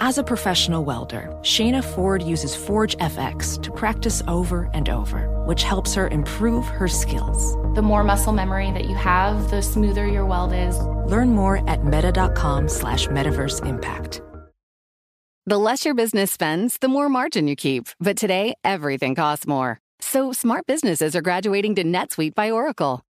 As a professional welder, Shayna Ford uses Forge FX to practice over and over, which helps her improve her skills. The more muscle memory that you have, the smoother your weld is. Learn more at meta.com/metaverseimpact. The less your business spends, the more margin you keep. But today, everything costs more. So smart businesses are graduating to NetSuite by Oracle.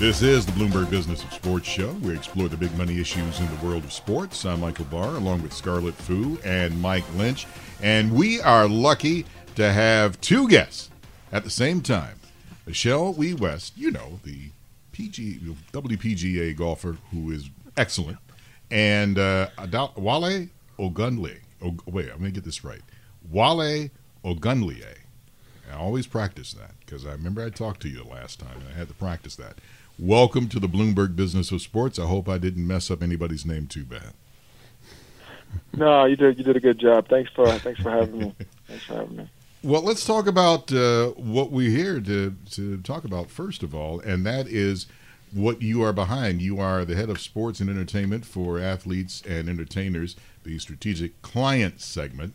This is the Bloomberg Business of Sports show. We explore the big money issues in the world of sports. I'm Michael Barr, along with Scarlet Fu and Mike Lynch. And we are lucky to have two guests at the same time. Michelle Wie West, you know, the WPGA golfer who is excellent. And Wale Ogunleye. Wait, I'm going to get this right. Wale Ogunleye. I always practice that because I remember I talked to you last time and I had to practice that. Welcome to the Bloomberg Business of Sports. I hope I didn't mess up anybody's name too bad. No, you did a good job. Thanks for having me. Well, let's talk about what we're here to talk about first of all, and that is what you are behind. You are the head of sports and entertainment for athletes and entertainers, the strategic client segment,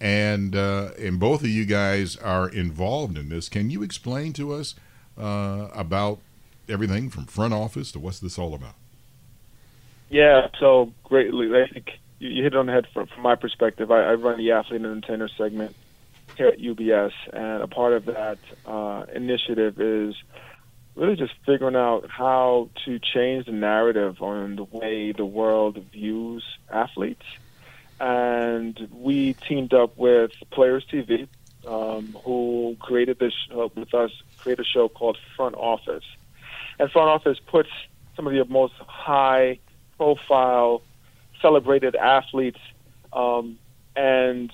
and both of you guys are involved in this. Can you explain to us about everything from front office to what's this all about? Yeah, so greatly. I think you hit it on the head from my perspective. I run the athlete and entertainer segment here at UBS, and a part of that initiative is really just figuring out how to change the narrative on the way the world views athletes. And we teamed up with PlayersTV, who created this with us, created a show called Front Office. And Front Office puts some of the most high-profile, celebrated athletes and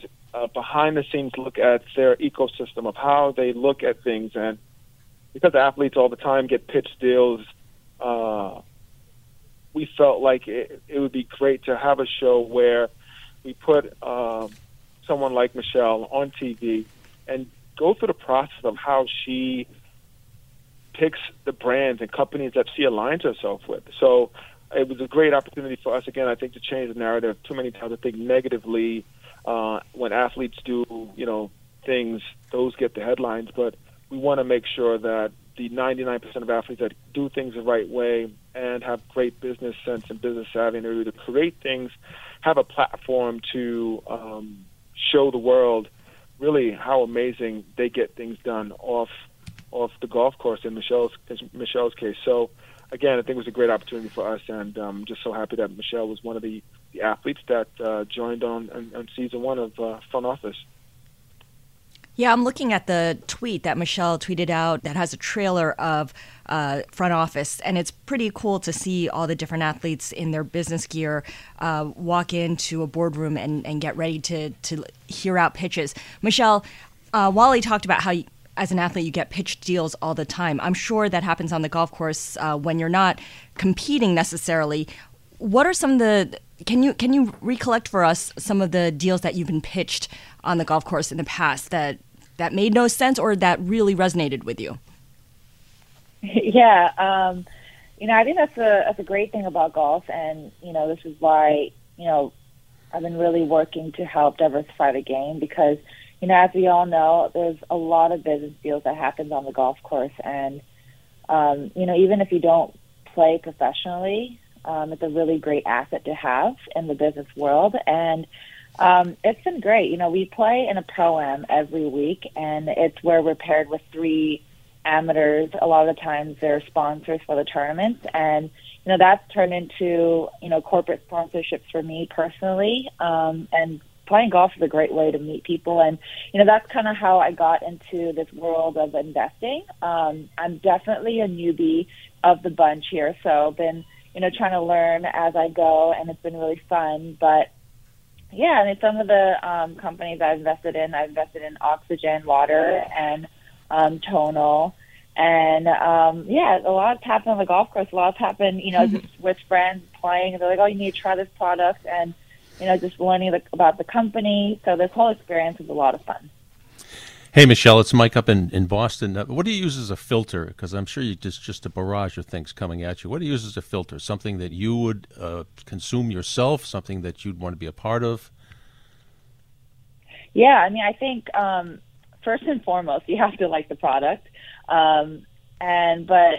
behind-the-scenes look at their ecosystem of how they look at things. And because athletes all the time get pitch deals, we felt like it would be great to have a show where we put someone like Michelle on TV and go through the process of how she picks the brands and companies that she aligns herself with. So it was a great opportunity for us, again, I think, to change the narrative. Too many times I think negatively when athletes do, you know, things, those get the headlines. But we want to make sure that the 99% of athletes that do things the right way and have great business sense and business savvy and ability to create things, have a platform to show the world really how amazing they get things done off the golf course in Michelle's case. So, again, I think it was a great opportunity for us, and I'm just so happy that Michelle was one of the athletes that joined on season one of Front Office. Yeah, I'm looking at the tweet that Michelle tweeted out that has a trailer of Front Office, and it's pretty cool to see all the different athletes in their business gear walk into a boardroom and get ready to hear out pitches. Michelle, Wale talked about how, as an athlete, you get pitch deals all the time. I'm sure that happens on the golf course when you're not competing necessarily. What are some of the can you recollect for us some of the deals that you've been pitched on the golf course in the past that made no sense or that really resonated with you? Yeah, you know, I think that's a great thing about golf, and you know, this is why, you know, I've been really working to help diversify the game because, you know, as we all know, there's a lot of business deals that happens on the golf course, and you know, even if you don't play professionally. It's a really great asset to have in the business world, and it's been great. You know, we play in a pro-am every week, and it's where we're paired with three amateurs, a lot of the times they're sponsors for the tournaments, and you know that's turned into corporate sponsorships for me personally. And playing golf is a great way to meet people, and that's kind of how I got into this world of investing. I'm definitely a newbie of the bunch here, so I've been trying to learn as I go, and it's been really fun. But yeah, I mean, some of the companies I've invested in Oxygen, Water, and Tonal. And, yeah, a lot's happened on the golf course. A lot's happened, just with friends playing. And they're like, oh, you need to try this product. And, just learning about the company. So this whole experience was a lot of fun. Hey, Michelle, it's Mike up in Boston. What do you use as a filter? Because I'm sure you just a barrage of things coming at you. What do you use as a filter? Something that you would consume yourself, something that you'd want to be a part of? Yeah, I mean, I think first and foremost, you have to like the product. But,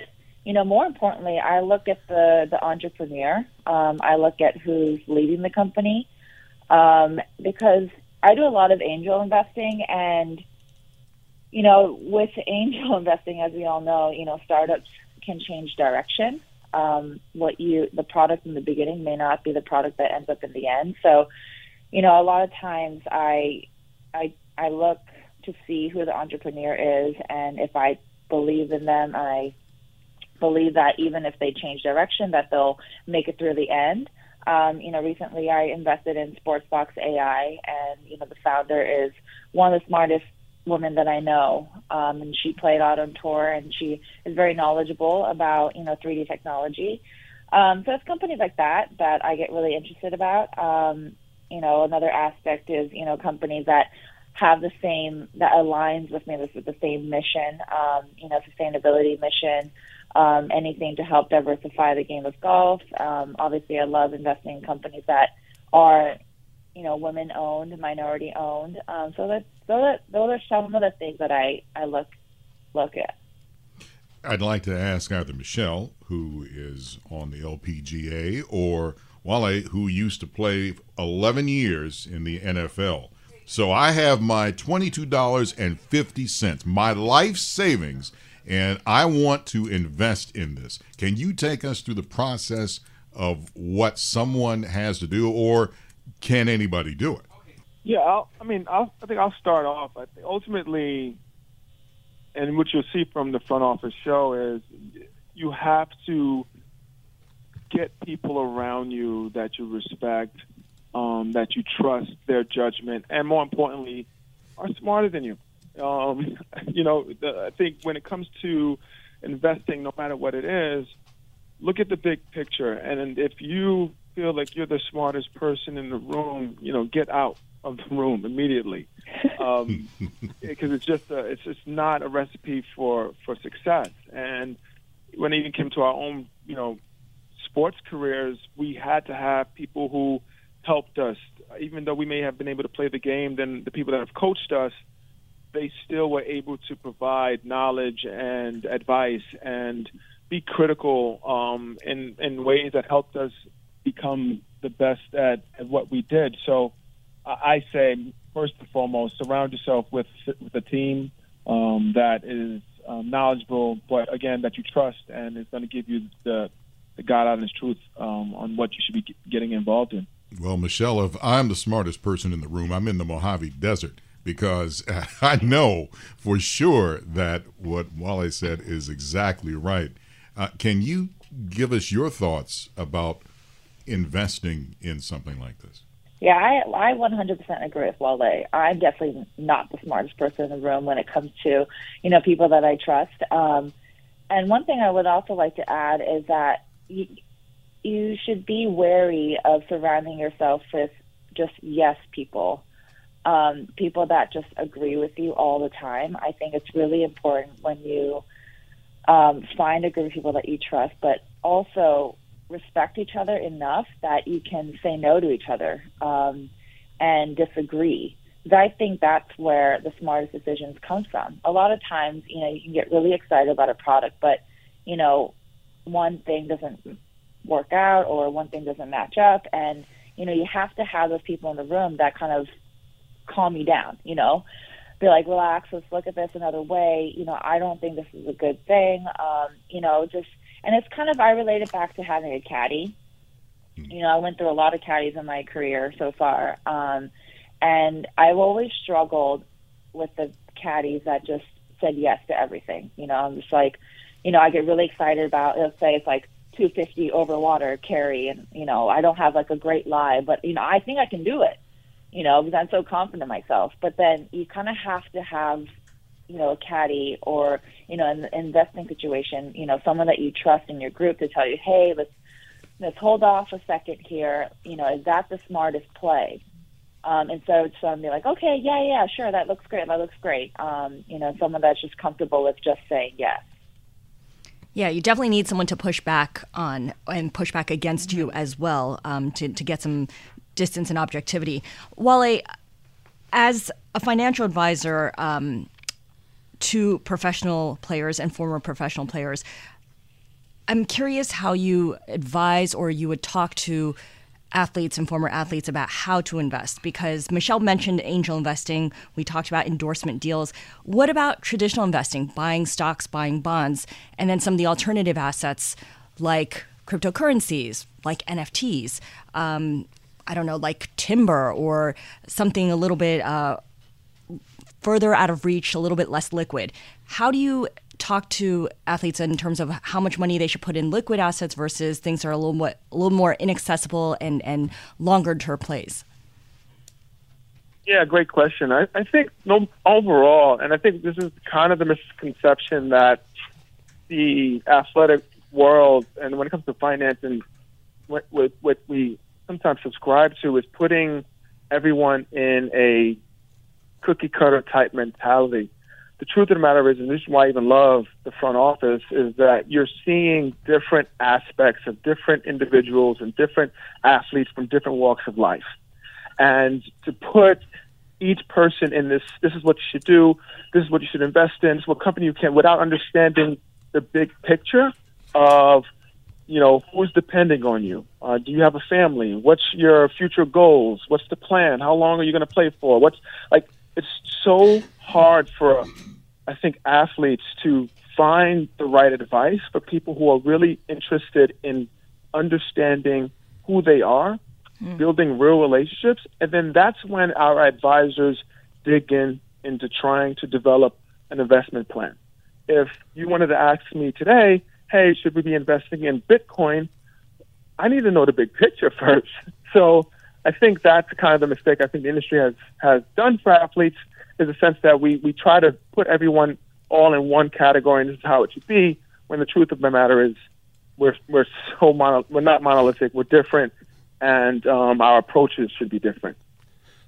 more importantly, I look at the entrepreneur. I look at who's leading the company because I do a lot of angel investing, and with angel investing, as we all know, startups can change direction. The product in the beginning may not be the product that ends up in the end. So, a lot of times I look to see who the entrepreneur is, and if I believe in them, I believe that even if they change direction, that they'll make it through the end. Recently I invested in Sportsbox AI, and the founder is one of the smartest woman that I know, and she played out on tour, and she is very knowledgeable about 3D technology. So it's companies like that I get really interested about. Another aspect is companies that have the same, that aligns with me, with the same mission, sustainability mission, anything to help diversify the game of golf. Obviously, I love investing in companies that are women-owned, minority-owned. Those are some of the things that I look at. I'd like to ask either Michelle, who is on the LPGA, or Wale, who used to play 11 years in the NFL. So I have my $22.50, my life savings, and I want to invest in this. Can you take us through the process of what someone has to do, or can anybody do it? Yeah, I think I'll start off. I think ultimately, and what you'll see from the Front Office show is you have to get people around you that you respect, that you trust their judgment, and more importantly, are smarter than you. I think when it comes to investing, no matter what it is, look at the big picture, and if you feel like you're the smartest person in the room, get out of the room immediately, because it's just not a recipe for success. And when it even came to our own, sports careers, we had to have people who helped us. Even though we may have been able to play the game, then the people that have coached us, they still were able to provide knowledge and advice and be critical in ways that helped us become the best at what we did. So I say, first and foremost, surround yourself with a team that is knowledgeable, but again, that you trust, and it's going to give you the God honest truth on what you should be getting involved in. Well, Michelle, if I'm the smartest person in the room, I'm in the Mojave Desert, because I know for sure that what Wale said is exactly right. Can you give us your thoughts about investing in something like this? Yeah, I 100% agree with Wale. I'm definitely not the smartest person in the room when it comes to, people that I trust. And one thing I would also like to add is that you should be wary of surrounding yourself with just yes people, people that just agree with you all the time. I think it's really important when you find a group of people that you trust, but also respect each other enough that you can say no to each other and disagree. Because I think that's where the smartest decisions come from. A lot of times, you can get really excited about a product, but, one thing doesn't work out or one thing doesn't match up. And, you have to have those people in the room that kind of calm you down. be like, relax, let's look at this another way. You know, I don't think this is a good thing. You know, just, and it's kind of, I relate it back to having a caddy. You know, I went through a lot of caddies in my career so far. And I've always struggled with the caddies that just said yes to everything. You know, I'm just like, you know, I get really excited about, let's say it's like 250 over water carry. And, you know, I don't have like a great lie, but, you know, I think I can do it. You know, because I'm so confident in myself. But then you kind of have to have, you know, a caddy or, you know, an investing situation, you know, someone that you trust in your group to tell you, hey, let's hold off a second here. You know, is that the smartest play? And so it's somebody like, okay, yeah, sure, that looks great. You know, someone that's just comfortable with just saying yes. Yeah, you definitely need someone to push back on and push back against you as well, to get some distance and objectivity. Wale, as a financial advisor to professional players and former professional players, I'm curious how you advise or you would talk to athletes and former athletes about how to invest, because Michelle mentioned angel investing. We talked about endorsement deals. What about traditional investing, buying stocks, buying bonds, and then some of the alternative assets like cryptocurrencies, like NFTs, I don't know, like timber or something a little bit further out of reach, a little bit less liquid. How do you talk to athletes in terms of how much money they should put in liquid assets versus things that are a little more inaccessible and longer-term plays? Yeah, great question. I think overall, and I think this is kind of the misconception that the athletic world, and when it comes to finance and what we sometimes subscribe to, is putting everyone in a cookie-cutter type mentality. The truth of the matter is, and the reason why I even love the front office, is that you're seeing different aspects of different individuals and different athletes from different walks of life. And to put each person in this is what you should do, this is what you should invest in, this is what company you can, without understanding the big picture of, you know, who's depending on you? Do you have a family? What's your future goals? What's the plan? How long are you going to play for? It's so hard for, I think, athletes to find the right advice for people who are really interested in understanding who they are, building real relationships. And then that's when our advisors dig in into trying to develop an investment plan. If you wanted to ask me today, hey, should we be investing in Bitcoin? I need to know the big picture first. So I think that's kind of the mistake I think the industry has done for athletes, is a sense that we try to put everyone all in one category and this is how it should be, when the truth of the matter is we're not monolithic, we're different, and our approaches should be different.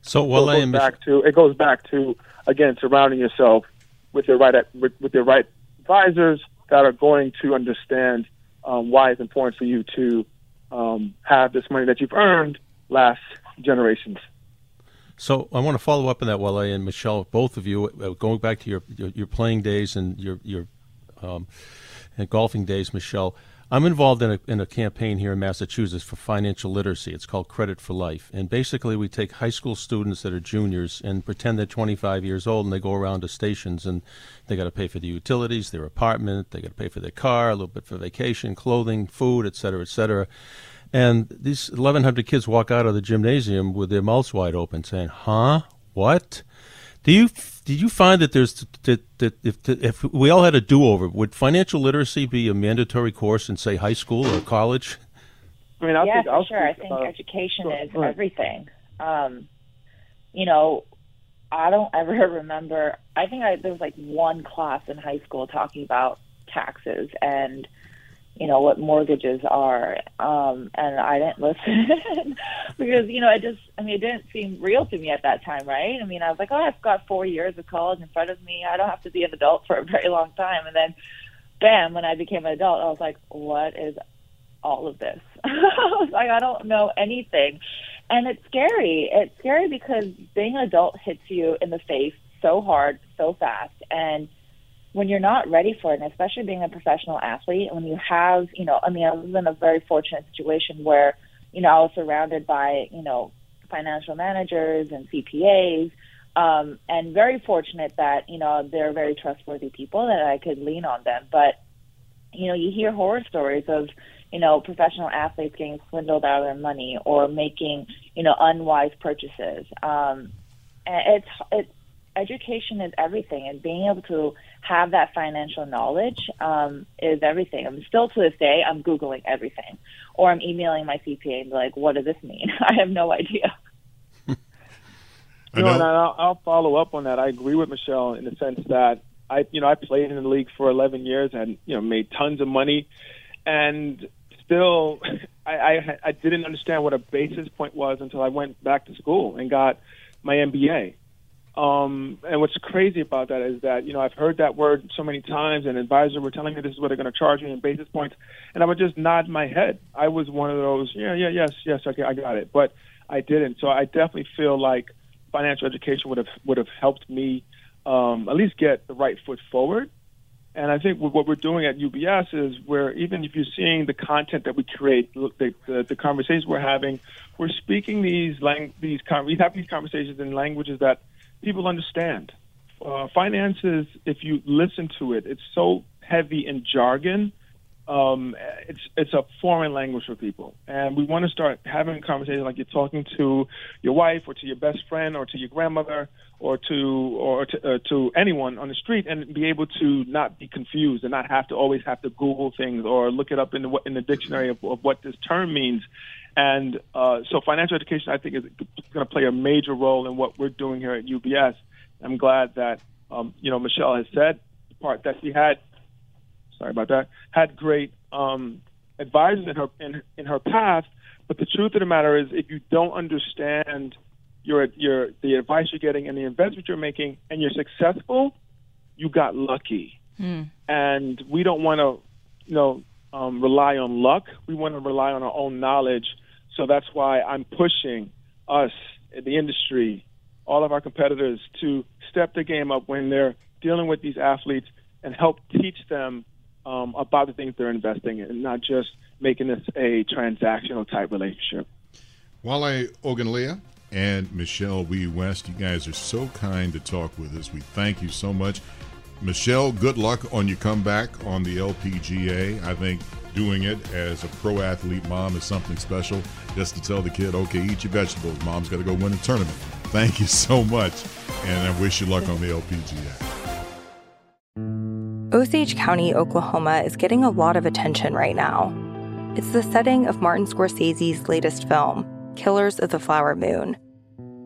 So it goes back to again, surrounding yourself with the right advisors that are going to understand why it's important for you to have this money that you've earned last generations. So I want to follow up on that, Wale and Michelle, both of you, going back to your playing days and your golfing days, Michelle. I'm involved in a campaign here in Massachusetts for financial literacy. It's called Credit for Life. And basically we take high school students that are juniors and pretend they're 25 years old, and they go around to stations and they got to pay for the utilities, their apartment, they got to pay for their car, a little bit for vacation, clothing, food, et cetera, et cetera. And these 1,100 kids walk out of the gymnasium with their mouths wide open saying, huh, what? Did you find that if we all had a do-over, would financial literacy be a mandatory course in, say, high school or college? I mean, I think education is everything. You know, I don't ever remember. I think there was like one class in high school talking about taxes and, you know, what mortgages are, and I didn't listen because, you know, it didn't seem real to me at that time, right? I mean, I was like, oh, I've got 4 years of college in front of me. I don't have to be an adult for a very long time. And then, bam, when I became an adult, I was like, what is all of this? I was like, I don't know anything. And it's scary. It's scary because being an adult hits you in the face so hard, so fast, and when you're not ready for it, and especially being a professional athlete, when you have, you know, I mean, I was in a very fortunate situation where, you know, I was surrounded by, you know, financial managers and CPAs, And very fortunate that, they're very trustworthy people and I could lean on them. But, you hear horror stories of, professional athletes getting swindled out of their money or making, unwise purchases. And it's education is everything, and being able to have that financial knowledge is everything. I'm still to this day, I'm Googling everything, or I'm emailing my CPA and be like, what does this mean? I have no idea. No, and I'll follow up on that. I agree with Michelle in the sense that I played in the league for 11 years and made tons of money, and still I didn't understand what a basis point was until I went back to school and got my MBA. And what's crazy about that is that I've heard that word so many times, and advisors were telling me this is what they're going to charge me in basis points, and I would just nod my head. I was one of those yes, okay, I got it, but I didn't. So I definitely feel like financial education would have helped me at least get the right foot forward. And I think what we're doing at UBS is where even if you're seeing the content that we create, the conversations we're having, we're speaking we have these conversations in languages that people understand. Finances, if you listen to it, it's so heavy in jargon. It's a foreign language for people, and we want to start having conversations like you're talking to your wife or to your best friend or to your grandmother or to anyone on the street, and be able to not be confused and not have to Google things or look it up in the dictionary of what this term means. And so financial education, I think, is going to play a major role in what we're doing here at UBS. I'm glad that Michelle has said the part that she had. Sorry about that. Had great advisors in her path, but the truth of the matter is, if you don't understand the advice you're getting and the investment you're making, and you're successful, you got lucky. Mm. And we don't want to, rely on luck. We want to rely on our own knowledge. So that's why I'm pushing us, the industry, all of our competitors, to step their game up when they're dealing with these athletes and help teach them about the things they're investing in, and not just making this a transactional type relationship. Wale Ogunleye and Michelle Wie West, you guys are so kind to talk with us. We thank you so much. Michelle, good luck on your comeback on the LPGA. I think doing it as a pro athlete mom is something special. Just to tell the kid, okay, eat your vegetables. Mom's got to go win a tournament. Thank you so much, and I wish you luck on the LPGA. Osage County, Oklahoma is getting a lot of attention right now. It's the setting of Martin Scorsese's latest film, Killers of the Flower Moon.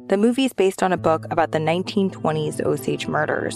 The movie's based on a book about the 1920s Osage murders,